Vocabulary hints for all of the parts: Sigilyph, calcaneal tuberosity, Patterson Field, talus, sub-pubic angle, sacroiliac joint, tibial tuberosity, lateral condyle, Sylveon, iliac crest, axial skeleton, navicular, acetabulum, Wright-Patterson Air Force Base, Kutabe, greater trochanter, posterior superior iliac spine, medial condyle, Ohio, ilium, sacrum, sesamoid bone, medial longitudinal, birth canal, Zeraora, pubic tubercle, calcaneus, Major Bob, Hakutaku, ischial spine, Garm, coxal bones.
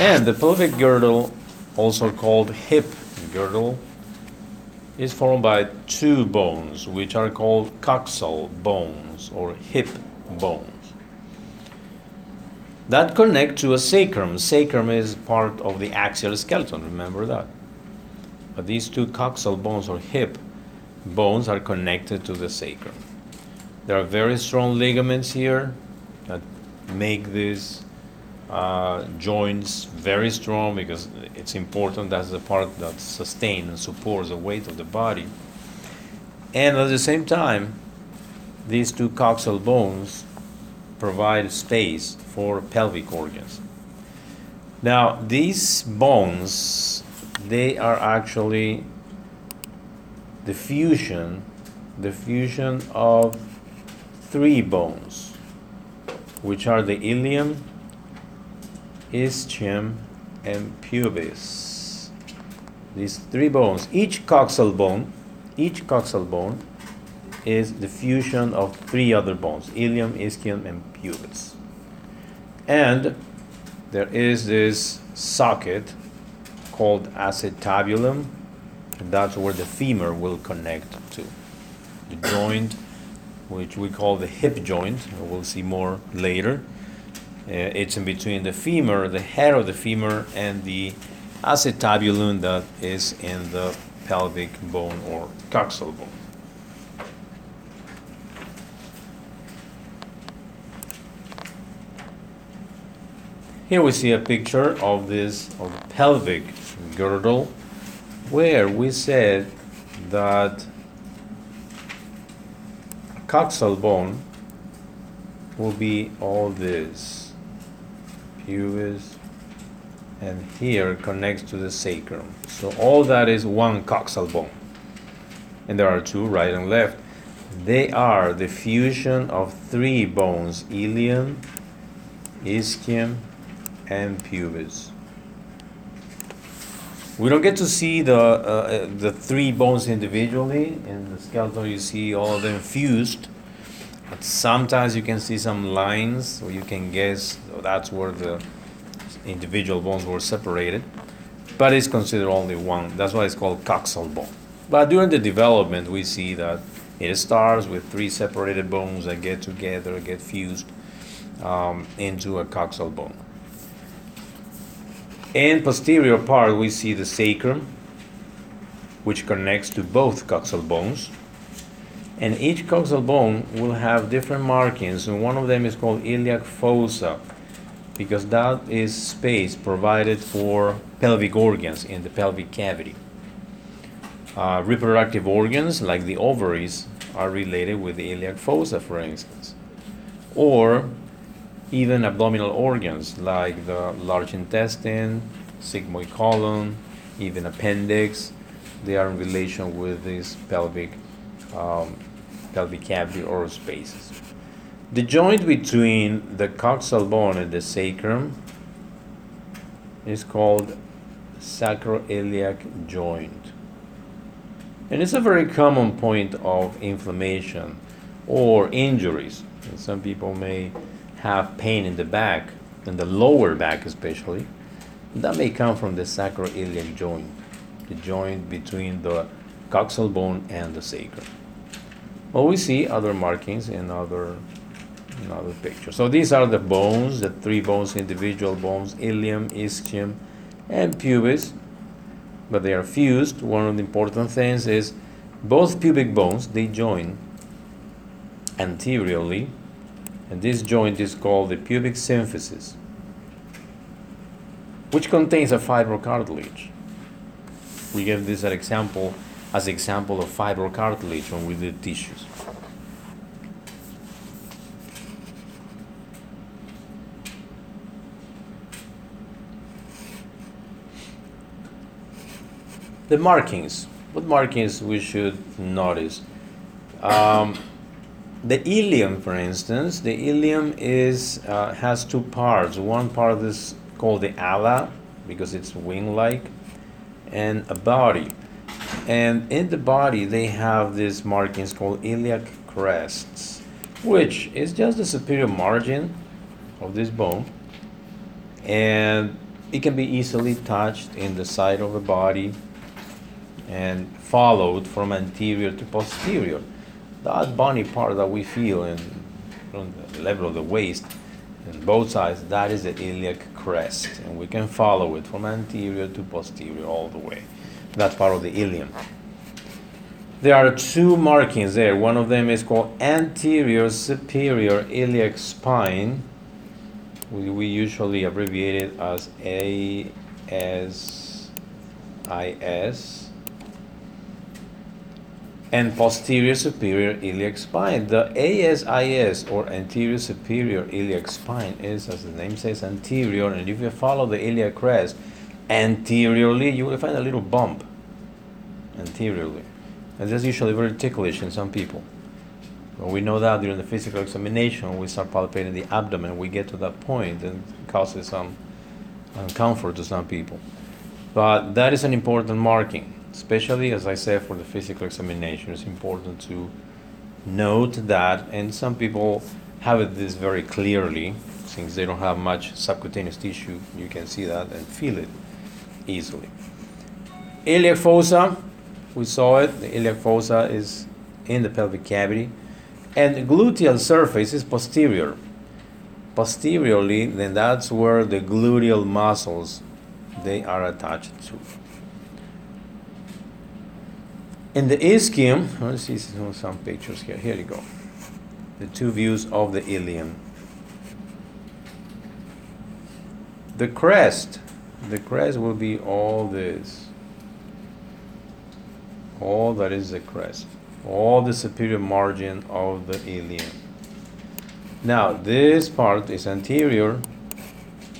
And the pelvic girdle, also called hip girdle, is formed by two bones, which are called coxal bones or hip bones, that connect to a sacrum. Sacrum is part of the axial skeleton, remember that. But these two coxal bones or hip bones are connected to the sacrum. There are very strong ligaments here that make these joints very strong, because it's important. That's the part that sustains and supports the weight of the body. And at the same time, these two coxal bones provide space for pelvic organs. Now, these bones, they are actually the fusion of three bones, which are the ilium, ischium, and pubis. These three bones, each coxal bone is the fusion of three other bones: ilium, ischium, and pubis. And there is this socket called acetabulum, and that's where the femur will connect to the joint, which we call the hip joint. We'll see more later. It's in between the femur, the head of the femur, and the acetabulum that is in the pelvic bone or coxal bone. Here we see a picture of this pelvic girdle, where we said that coxal bone will be all this. And here connects to the sacrum. So all that is one coxal bone. And there are two, right and left. They are the fusion of three bones: ilium, ischium, and pubis. We don't get to see the three bones individually. In the skeleton, you see all of them fused. But sometimes you can see some lines, or you can guess that's where the individual bones were separated. But it's considered only one. That's why it's called coxal bone. But during the development, we see that it starts with three separated bones that get together, get fused into a coxal bone. In posterior part, we see the sacrum, which connects to both coxal bones. And each coxal bone will have different markings, and one of them is called iliac fossa, because that is space provided for pelvic organs in the pelvic cavity. Reproductive organs like the ovaries are related with the iliac fossa, for instance, or even abdominal organs like the large intestine, sigmoid colon, even appendix. They are in relation with this pelvic cavity or spaces. The joint between the coxal bone and the sacrum is called sacroiliac joint. And it's a very common point of inflammation or injuries. And some people may have pain in the back, in the lower back especially. That may come from the sacroiliac joint, the joint between the coxal bone and the sacrum. Well, we see other markings in other pictures. So these are the bones, the three bones, individual bones: ilium, ischium, and pubis. But they are fused. One of the important things is both pubic bones, they join anteriorly, and this joint is called the pubic symphysis, which contains a fibrocartilage. We give this as example of fibrocartilage when we did tissues. The markings. What markings we should notice? The ilium, for instance, the ilium has two parts. One part is called the ala, because it's wing-like, and a body. And in the body, they have these markings called iliac crests, which is just the superior margin of this bone. And It can be easily touched in the side of the body and followed from anterior to posterior. That bony part that we feel on the level of the waist and both sides, that is the iliac crest, and we can follow it from anterior to posterior all the way. That's part of the ilium. There are two markings there. One of them is called anterior superior iliac spine. We usually abbreviate it as ASIS, and posterior superior iliac spine. The ASIS, or anterior superior iliac spine, is, as the name says, anterior, and if you follow the iliac crest anteriorly, you will find a little bump anteriorly, and that's usually very ticklish in some people. When we know that during the physical examination, we start palpating the abdomen, we get to that point and causes some discomfort to some people. But that is an important marking, especially, as I said, for the physical examination. It's important to note that, and some people have this very clearly, since they don't have much subcutaneous tissue, you can see that and feel it easily. Iliac fossa, we saw it, the iliac fossa is in the pelvic cavity, and the gluteal surface is posterior. Posteriorly, then that's where the gluteal muscles, they are attached to. In the ischium, let's see some pictures here. Here you go. The two views of the ilium. The crest will be all this. All that is the crest. All the superior margin of the ilium. Now this part is anterior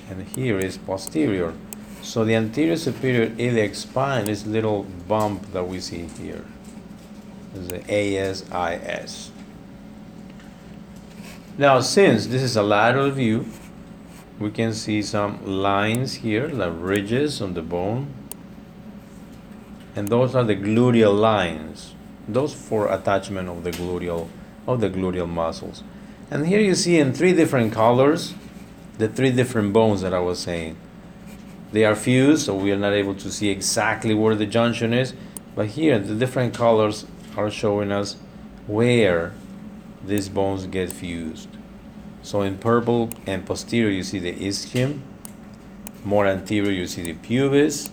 and here is posterior, so the anterior superior iliac spine is little bump that we see here. This is the ASIS. Now since this is a lateral view, we can see some lines here, like ridges on the bone, and those are the gluteal lines. Those for attachment of the gluteal muscles. And here you see in three different colors the three different bones that I was saying. They are fused, so we are not able to see exactly where the junction is, but here the different colors are showing us where these bones get fused. So in purple and posterior you see the ischium, more anterior you see the pubis,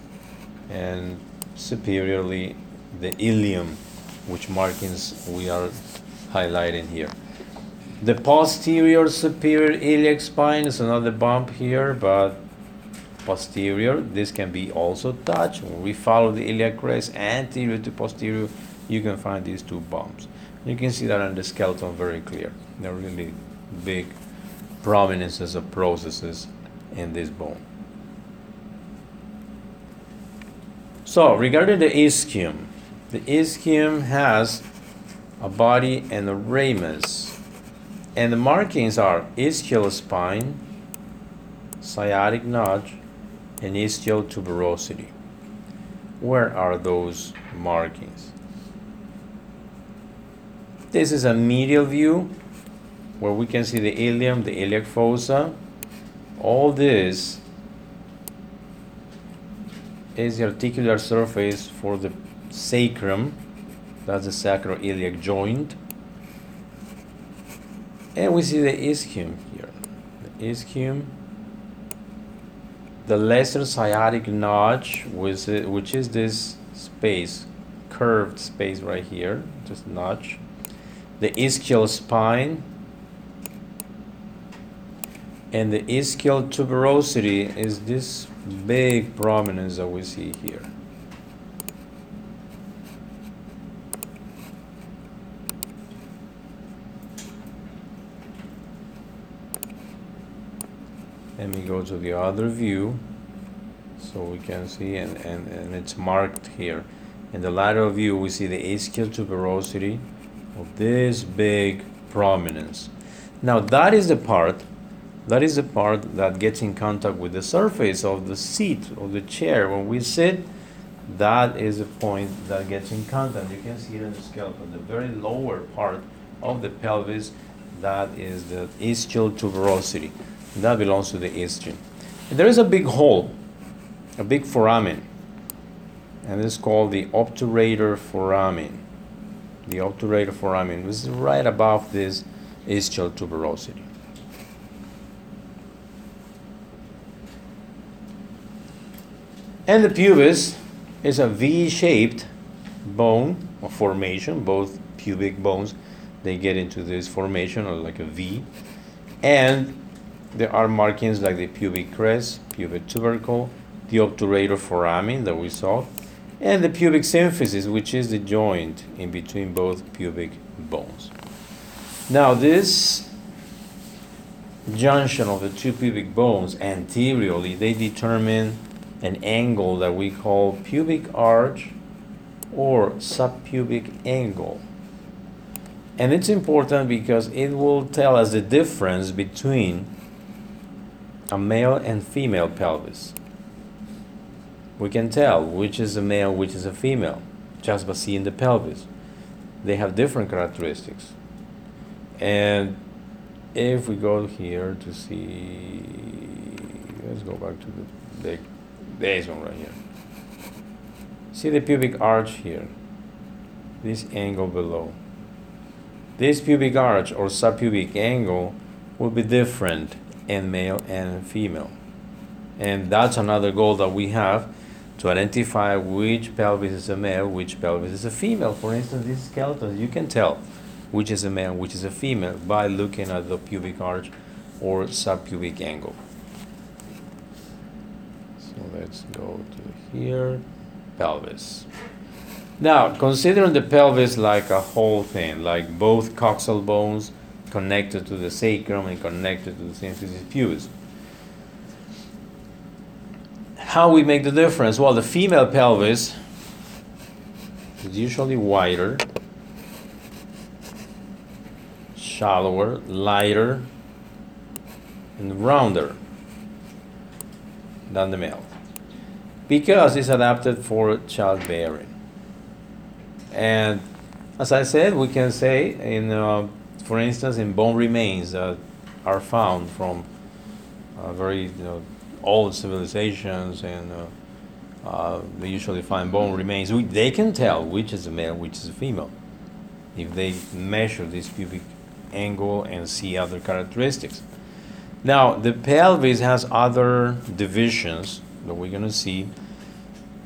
and superiorly the ilium, which markings we are highlighting here. The posterior superior iliac spine is another bump here, but posterior, this can be also touched. When we follow the iliac crest anterior to posterior, you can find these two bumps. You can see that on the skeleton very clear. There are really big prominences of processes in this bone. So regarding the ischium, the ischium has a body and a ramus, and the markings are ischial spine, sciatic notch, and ischial tuberosity. Where are those markings? This is a medial view where we can see the ilium, the iliac fossa. All this is the articular surface for the sacrum, that's the sacroiliac joint, and we see the ischium here, the ischium, the lesser sciatic notch, which is this space, curved space right here, just notch, the ischial spine, and the ischial tuberosity is this big prominence that we see here. Let me go to the other view so we can see, and it's marked here. In the lateral view we see the ischial tuberosity of this big prominence. Now that is the part that gets in contact with the surface of the seat of the chair. When we sit, that is the point that gets in contact. You can see it in the skeleton, the very lower part of the pelvis, that is the ischial tuberosity. That belongs to the ischium. There is a big hole a big foramen, and this is called the obturator foramen. The obturator foramen was right above this ischial tuberosity. And the pubis is a V-shaped bone or formation. Both pubic bones, they get into this formation or like a V. And there are markings like the pubic crest, pubic tubercle, the obturator foramen that we saw, and the pubic symphysis, which is the joint in between both pubic bones. Now, this junction of the two pubic bones anteriorly, they determine an angle that we call pubic arch or sub-pubic angle. And it's important because it will tell us the difference between a male and female pelvis. We can tell which is a male, which is a female, just by seeing the pelvis. They have different characteristics. And if we go here to see, let's go back to the there's one right here. See the pubic arch here, this angle below. This pubic arch or sub-pubic angle will be different in male and female. And that's another goal that we have, to identify which pelvis is a male, which pelvis is a female. For instance, these skeletons, you can tell which is a male, which is a female by looking at the pubic arch or sub-pubic angle. So let's go to here, pelvis. Now, considering the pelvis like a whole thing, like both coxal bones connected to the sacrum and connected to the symphysis pubis. How we make the difference? Well, the female pelvis is usually wider, shallower, lighter, and rounder than the male, because it's adapted for childbearing. And as I said, we can say, in, for instance, in bone remains that are found from very old civilizations, and they usually find bone remains. They can tell which is a male, which is a female, if they measure this pubic angle and see other characteristics. Now, the pelvis has other divisions that we're going to see.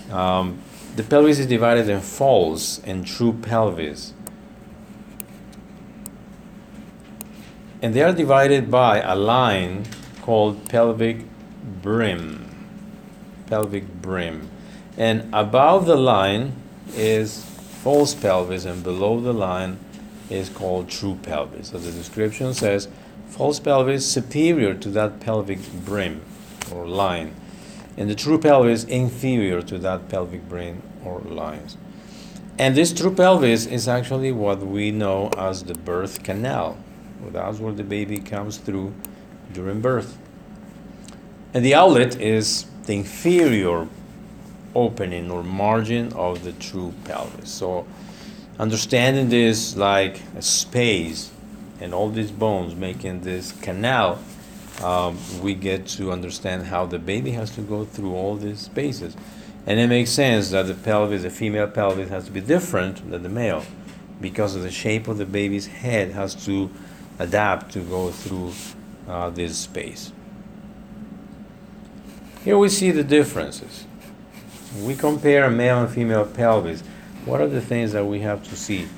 The pelvis is divided in false and true pelvis. And they are divided by a line called pelvic brim. Pelvic brim. And above the line is false pelvis, and below the line is called true pelvis. As the description says, false pelvis superior to that pelvic brim or line, and the true pelvis inferior to that pelvic brim or lines. And this true pelvis is actually what we know as the birth canal. Well, that's where the baby comes through during birth. And the outlet is the inferior opening or margin of the true pelvis. So understanding this like a space and all these bones making this canal, we get to understand how the baby has to go through all these spaces. And it makes sense that the pelvis, the female pelvis, has to be different than the male, because of the shape of the baby's head has to adapt to go through this space. Here we see the differences. We compare male and female pelvis. What are the things that we have to see?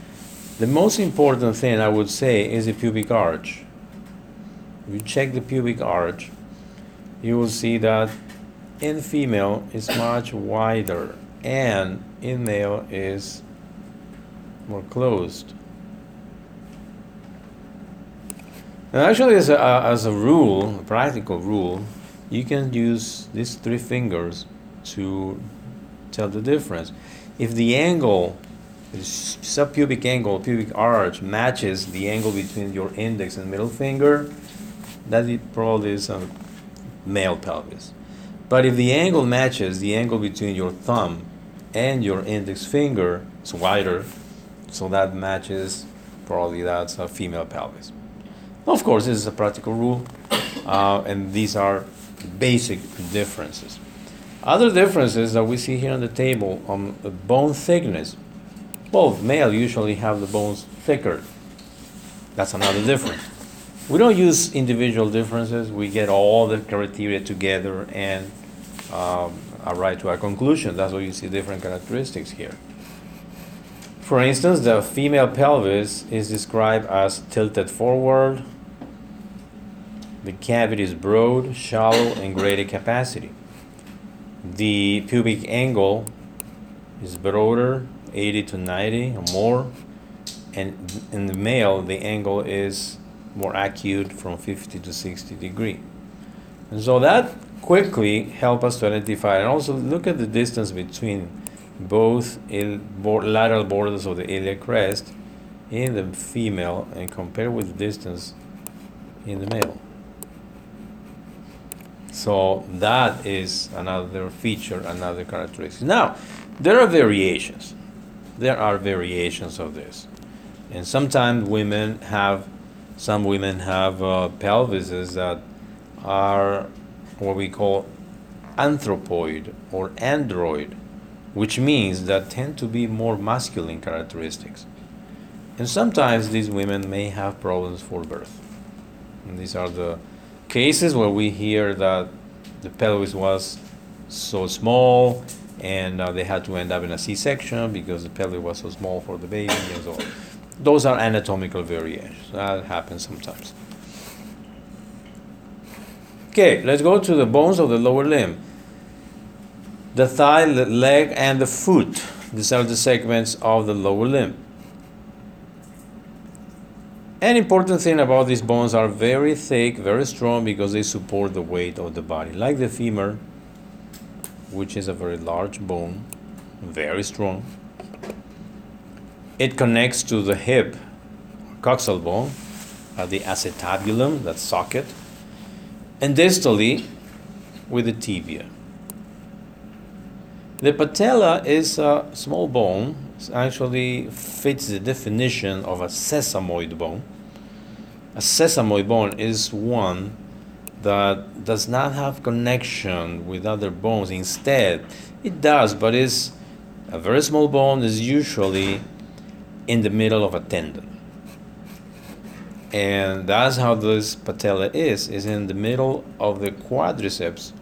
The most important thing, I would say, is the pubic arch. If you check the pubic arch, you will see that in female it's much wider, and in male is more closed. And actually, as a rule, a practical rule, you can use these three fingers to tell the difference. If the angle, the subpubic angle, pubic arch, matches the angle between your index and middle finger, that it probably is a male pelvis. But if the angle matches the angle between your thumb and your index finger, it's wider, so that matches, probably that's a female pelvis. Of course, this is a practical rule, and these are basic differences. Other differences that we see here on the table on the bone thickness. Both male usually have the bones thicker. That's another difference. We don't use individual differences. We get all the criteria together and arrive to a conclusion. That's why you see different characteristics here. For instance, the female pelvis is described as tilted forward. The cavity is broad, shallow, and greater capacity. The pubic angle is broader, 80 to 90 or more. And in the male, the angle is more acute, from 50 to 60 degree. And so that quickly helps us to identify. And also look at the distance between both lateral borders of the iliac crest in the female and compare with the distance in the male. So that is another feature, another characteristic. Now, there are variations. There are variations of this. And sometimes women have, some women have pelvises that are what we call anthropoid or android, which means that tend to be more masculine characteristics. And sometimes these women may have problems for birth. And these are the cases where we hear that the pelvis was so small and they had to end up in a C-section because the pelvis was so small for the baby and so on. Those are anatomical variations. That happens sometimes. Okay, let's go to the bones of the lower limb. The thigh, the leg, and the foot. These are the segments of the lower limb. An important thing about these bones are very thick, very strong, because they support the weight of the body. Like the femur, which is a very large bone, very strong. It connects to the hip, coxal bone, the acetabulum, that socket, and distally with the tibia. The patella is a small bone. It actually fits the definition of a sesamoid bone. A sesamoid bone is one that does not have connection with other bones. Instead, it does, but it's a very small bone. Is usually in the middle of a tendon. And that's how this patella is in the middle of the quadriceps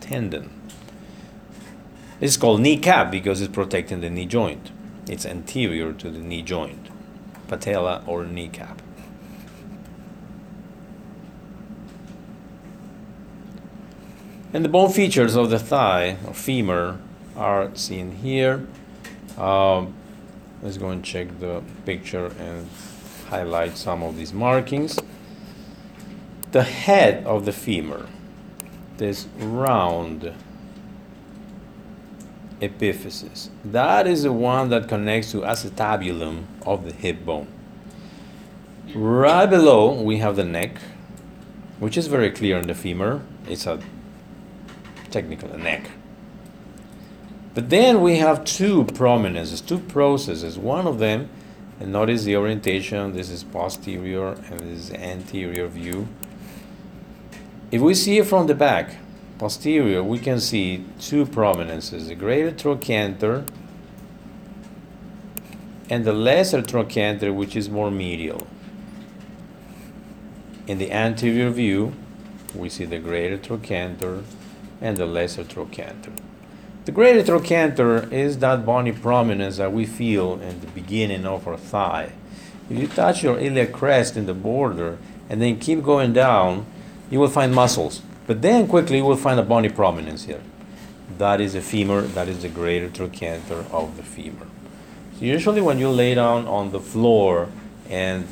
tendon. It's called kneecap because it's protecting the knee joint. It's anterior to the knee joint, patella or kneecap. And the bone features of the thigh or femur are seen here. Let's go and check the picture and highlight some of these markings. The head of the femur, this round epiphysis, that is the one that connects to acetabulum of the hip bone. Right below, we have the neck, which is very clear in the femur. It's a technical neck. But then we have two prominences, two processes. One of them, and notice the orientation, this is posterior and this is anterior view. If we see it from the back, posterior, we can see two prominences, the greater trochanter and the lesser trochanter, which is more medial. In the anterior view, we see the greater trochanter and the lesser trochanter. The greater trochanter is that bony prominence that we feel in the beginning of our thigh. If you touch your iliac crest in the border and then keep going down, you will find muscles. But then quickly you will find a bony prominence here. That is the femur, that is the greater trochanter of the femur. So usually when you lay down on the floor and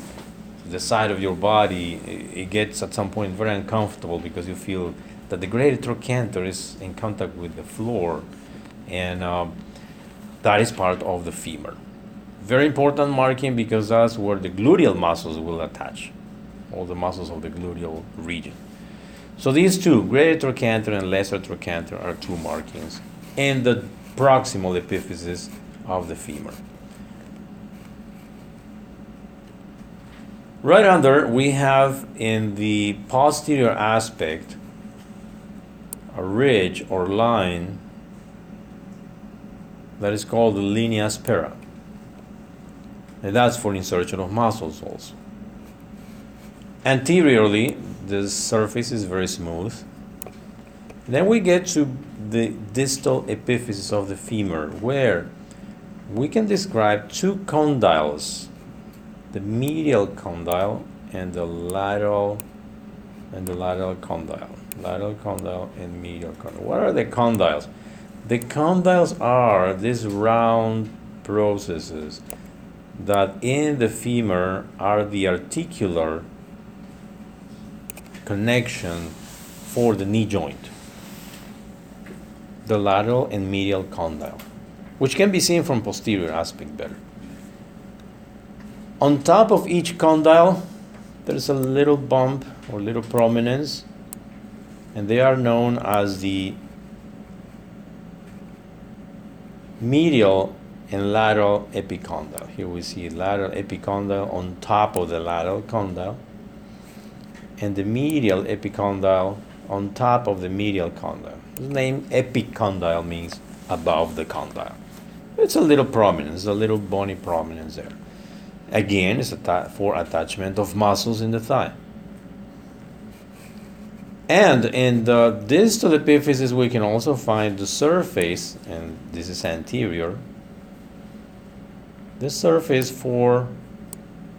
the side of your body, it gets at some point very uncomfortable because you feel that the greater trochanter is in contact with the floor. And that is part of the femur. Very important marking because that's where the gluteal muscles will attach, all the muscles of the gluteal region. So these two, greater trochanter and lesser trochanter, are two markings in the proximal epiphysis of the femur. Right under, we have in the posterior aspect a ridge or line that is called the linea aspera, and that's for insertion of muscles also. Anteriorly, the surface is very smooth. Then we get to the distal epiphysis of the femur, where we can describe two condyles, the medial condyle and the lateral condyle and medial condyle. What are the condyles? The condyles are these round processes that in the femur are the articular connection for the knee joint, the lateral and medial condyle, which can be seen from posterior aspect better. On top of each condyle, there's a little bump or little prominence, and they are known as the medial and lateral epicondyle. Here we see lateral epicondyle on top of the lateral condyle, and the medial epicondyle on top of the medial condyle. The name epicondyle means above the condyle. It's a little prominence, a little bony prominence there. Again, it's for attachment of muscles in the thigh. And in the distal epiphysis, we can also find the surface, and this is anterior, the surface for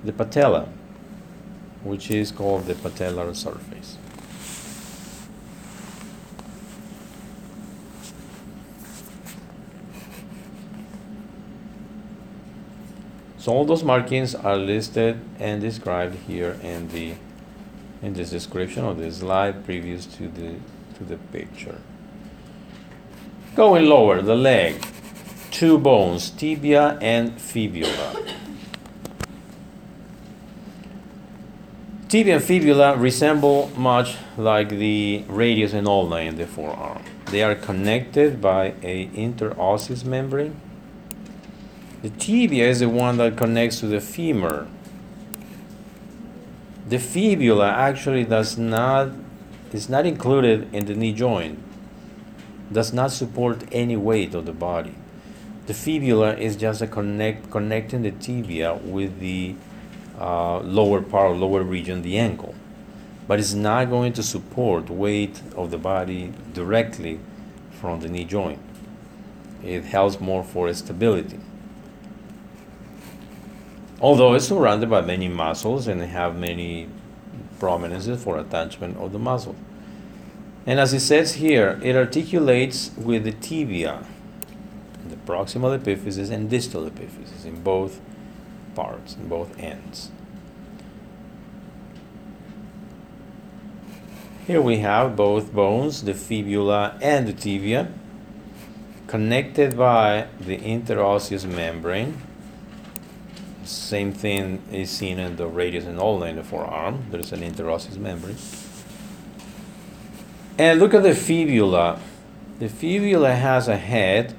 the patella, which is called the patellar surface. So all those markings are listed and described here in this description of the slide previous to the picture. Going lower, the leg, two bones, tibia and fibula. Tibia and fibula resemble much like the radius and ulna in the forearm. They are connected by an interosseous membrane. The tibia is the one that connects to the femur. The fibula actually is not included in the knee joint, does not support any weight of the body. The fibula is just a connecting the tibia with the lower part, lower region, the ankle, but it's not going to support weight of the body directly from the knee joint. It helps more for stability. Although it's surrounded by many muscles and they have many prominences for attachment of the muscle. And as it says here, it articulates with the tibia, the proximal epiphysis and distal epiphysis, in both parts, in both ends. Here we have both bones, the fibula and the tibia, connected by the interosseous membrane. Same thing is seen in the radius and ulna in the forearm. There is an interosseous membrane. And look at the fibula. The fibula has a head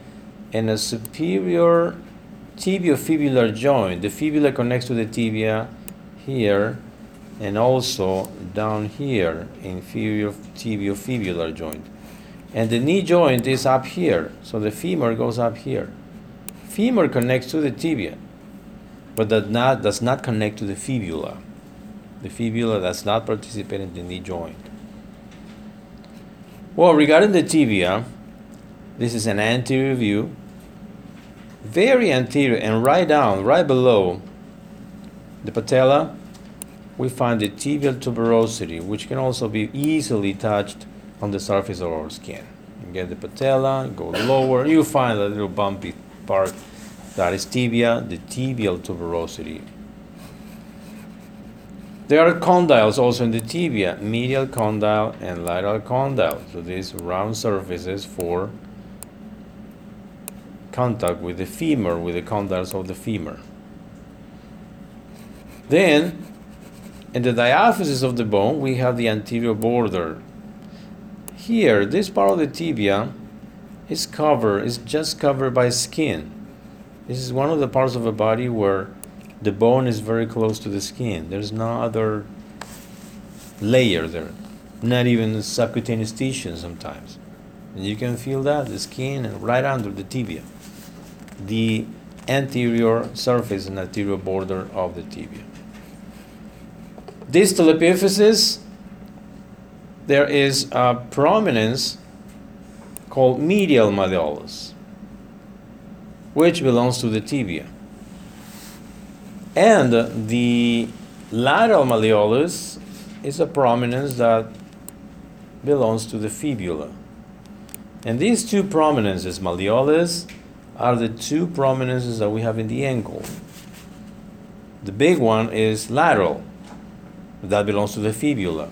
and a superior tibiofibular joint. The fibula connects to the tibia here and also down here, inferior tibiofibular joint. And the knee joint is up here, so the femur goes up here. Femur connects to the tibia, but does not connect to the fibula. The fibula does not participate in the knee joint. Well, regarding the tibia, this is an anterior view, very anterior, and right down, right below the patella, we find the tibial tuberosity, which can also be easily touched on the surface of our skin. You get the patella, go lower, you find a little bumpy part. That is tibia, the tibial tuberosity. There are condyles also in the tibia, medial condyle and lateral condyle. So these round surfaces for contact with the femur, with the condyles of the femur. Then, in the diaphysis of the bone, we have the anterior border. Here, this part of the tibia is just covered by skin. This is one of the parts of a body where the bone is very close to the skin. There's no other layer there, not even the subcutaneous tissue sometimes. And you can feel that, the skin right under the tibia. the anterior surface and anterior border of the tibia. Distal epiphysis, there is a prominence called medial malleolus, which belongs to the tibia. And the lateral malleolus is a prominence that belongs to the fibula. And these two prominences, malleolus, are the two prominences that we have in the ankle. The big one is lateral, that belongs to the fibula.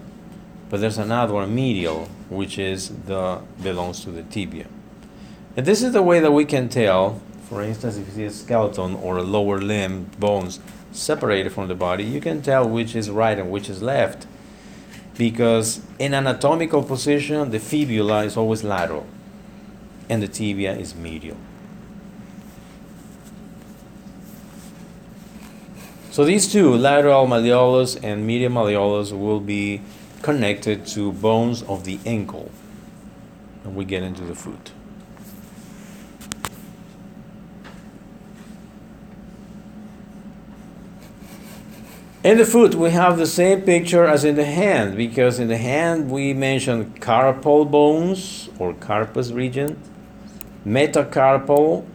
But there's another one, medial, which is belongs to the tibia. And this is the way that we can tell, for instance, if you see a skeleton or a lower limb, bones separated from the body, you can tell which is right and which is left. Because in anatomical position, the fibula is always lateral and the tibia is medial. So these two, lateral malleolus and medial malleolus, will be connected to bones of the ankle. And we get into the foot. In the foot, we have the same picture as in the hand, because in the hand we mentioned carpal bones or carpus region, metacarpal,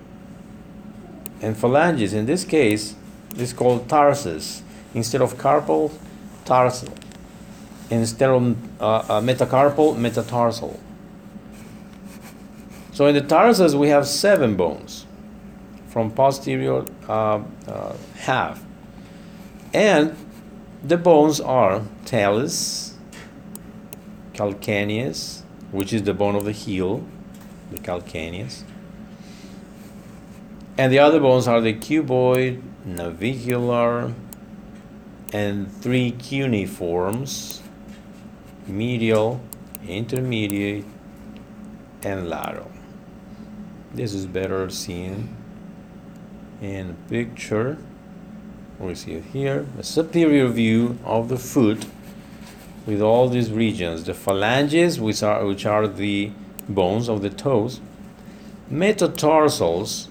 and phalanges. In this case, it's called tarsus. Instead of carpal, tarsal. Instead of metacarpal, metatarsal. So in the tarsus, we have 7 bones from posterior half. And the bones are talus, calcaneus, which is the bone of the heel, the calcaneus. And the other bones are the cuboid, navicular, and 3 cuneiforms, medial, intermediate, and lateral. This is better seen in a picture. We see it here, a superior view of the foot with all these regions. The phalanges, which are the bones of the toes. Metatarsals,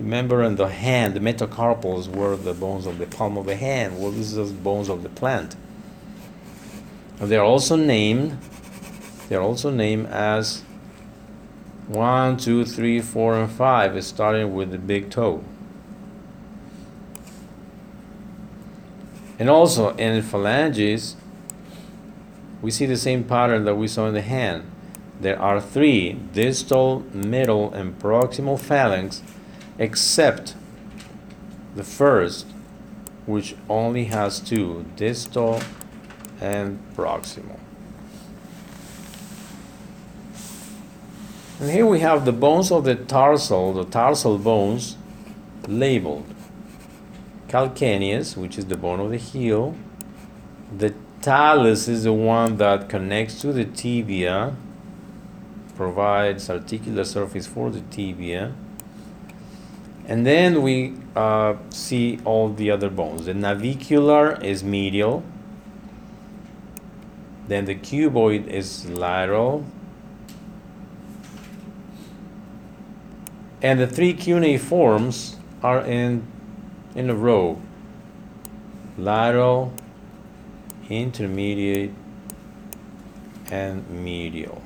remember in the hand, the metacarpals were the bones of the palm of the hand. Well, these are the bones of the plant. They're also named as 1, 2, 3, 4, and 5, starting with the big toe. And also in phalanges, we see the same pattern that we saw in the hand. There are 3 distal, middle, and proximal phalanx, except the first, which only has 2, distal and proximal. And here we have the bones of the tarsal bones, labeled. Calcaneus, which is the bone of the heel. The talus is the one that connects to the tibia, provides articular surface for the tibia. And then we see all the other bones. The navicular is medial. Then the cuboid is lateral. And the 3 cuneiforms are in a row, lateral, intermediate, and medial.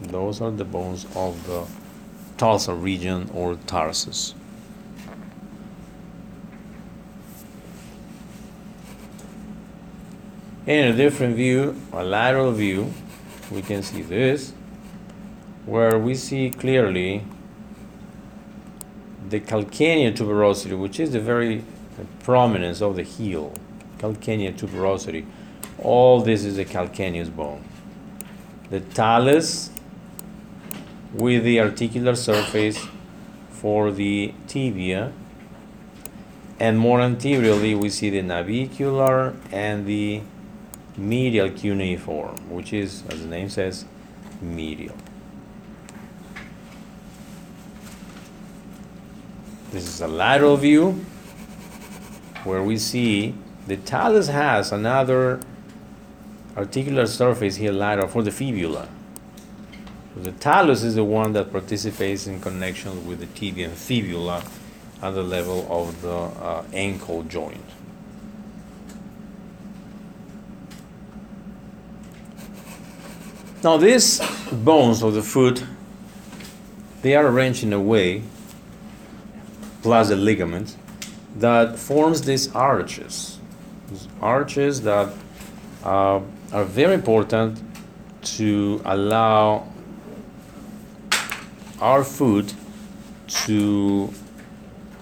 Those are the bones of the tarsal region or tarsus. In a different view, a lateral view, we can see this, where we see clearly the calcaneal tuberosity, which is the very prominence of the heel, calcaneal tuberosity. All this is the calcaneus bone. The talus with the articular surface for the tibia. And more anteriorly, we see the navicular and the medial cuneiform, which is, as the name says, medial. This is a lateral view where we see the talus has another articular surface here lateral for the fibula. So the talus is the one that participates in connection with the tibia and fibula at the level of the ankle joint. Now these bones of the foot, they are arranged in a way, plus the ligaments, that forms these arches. These arches that are very important to allow our foot to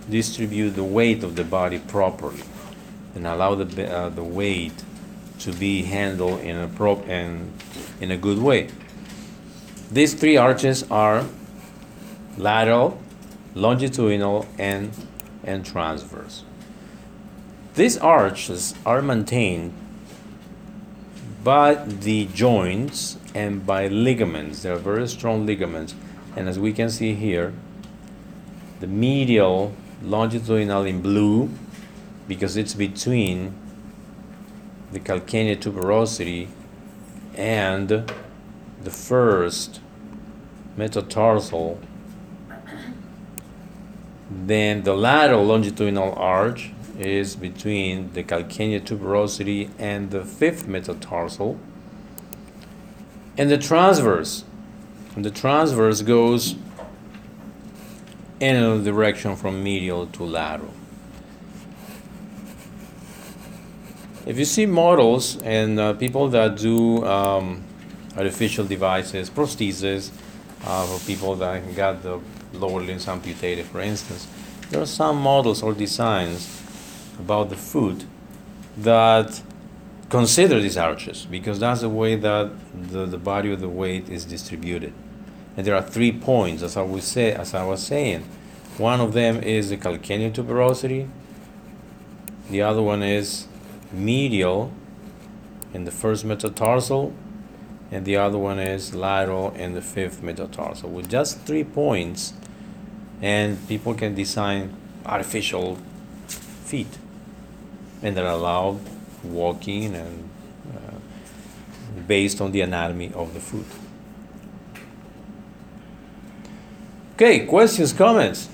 distribute the weight of the body properly and allow the weight to be handled in a in a good way. These three arches are lateral, longitudinal, and transverse. These arches are maintained by the joints and by ligaments. They are very strong ligaments. And as we can see here, the medial, longitudinal in blue, because it's between the calcaneal tuberosity and the first metatarsal. Then the lateral longitudinal arch is between the calcaneal tuberosity and the fifth metatarsal. And the transverse. And the transverse goes in another direction from medial to lateral. If you see models and people that do artificial devices, prostheses, for people that got the lower limbs amputated, for instance, there are some models or designs about the foot that consider these arches, because that's the way that the body of the weight is distributed. And there are 3 points, as I was saying. One of them is the calcaneal tuberosity. The other one is medial in the first metatarsal. And the other one is lateral in the fifth metatarsal. With just 3 points, and people can design artificial feet, and they're allowed walking and based on the anatomy of the foot. Okay, questions, comments?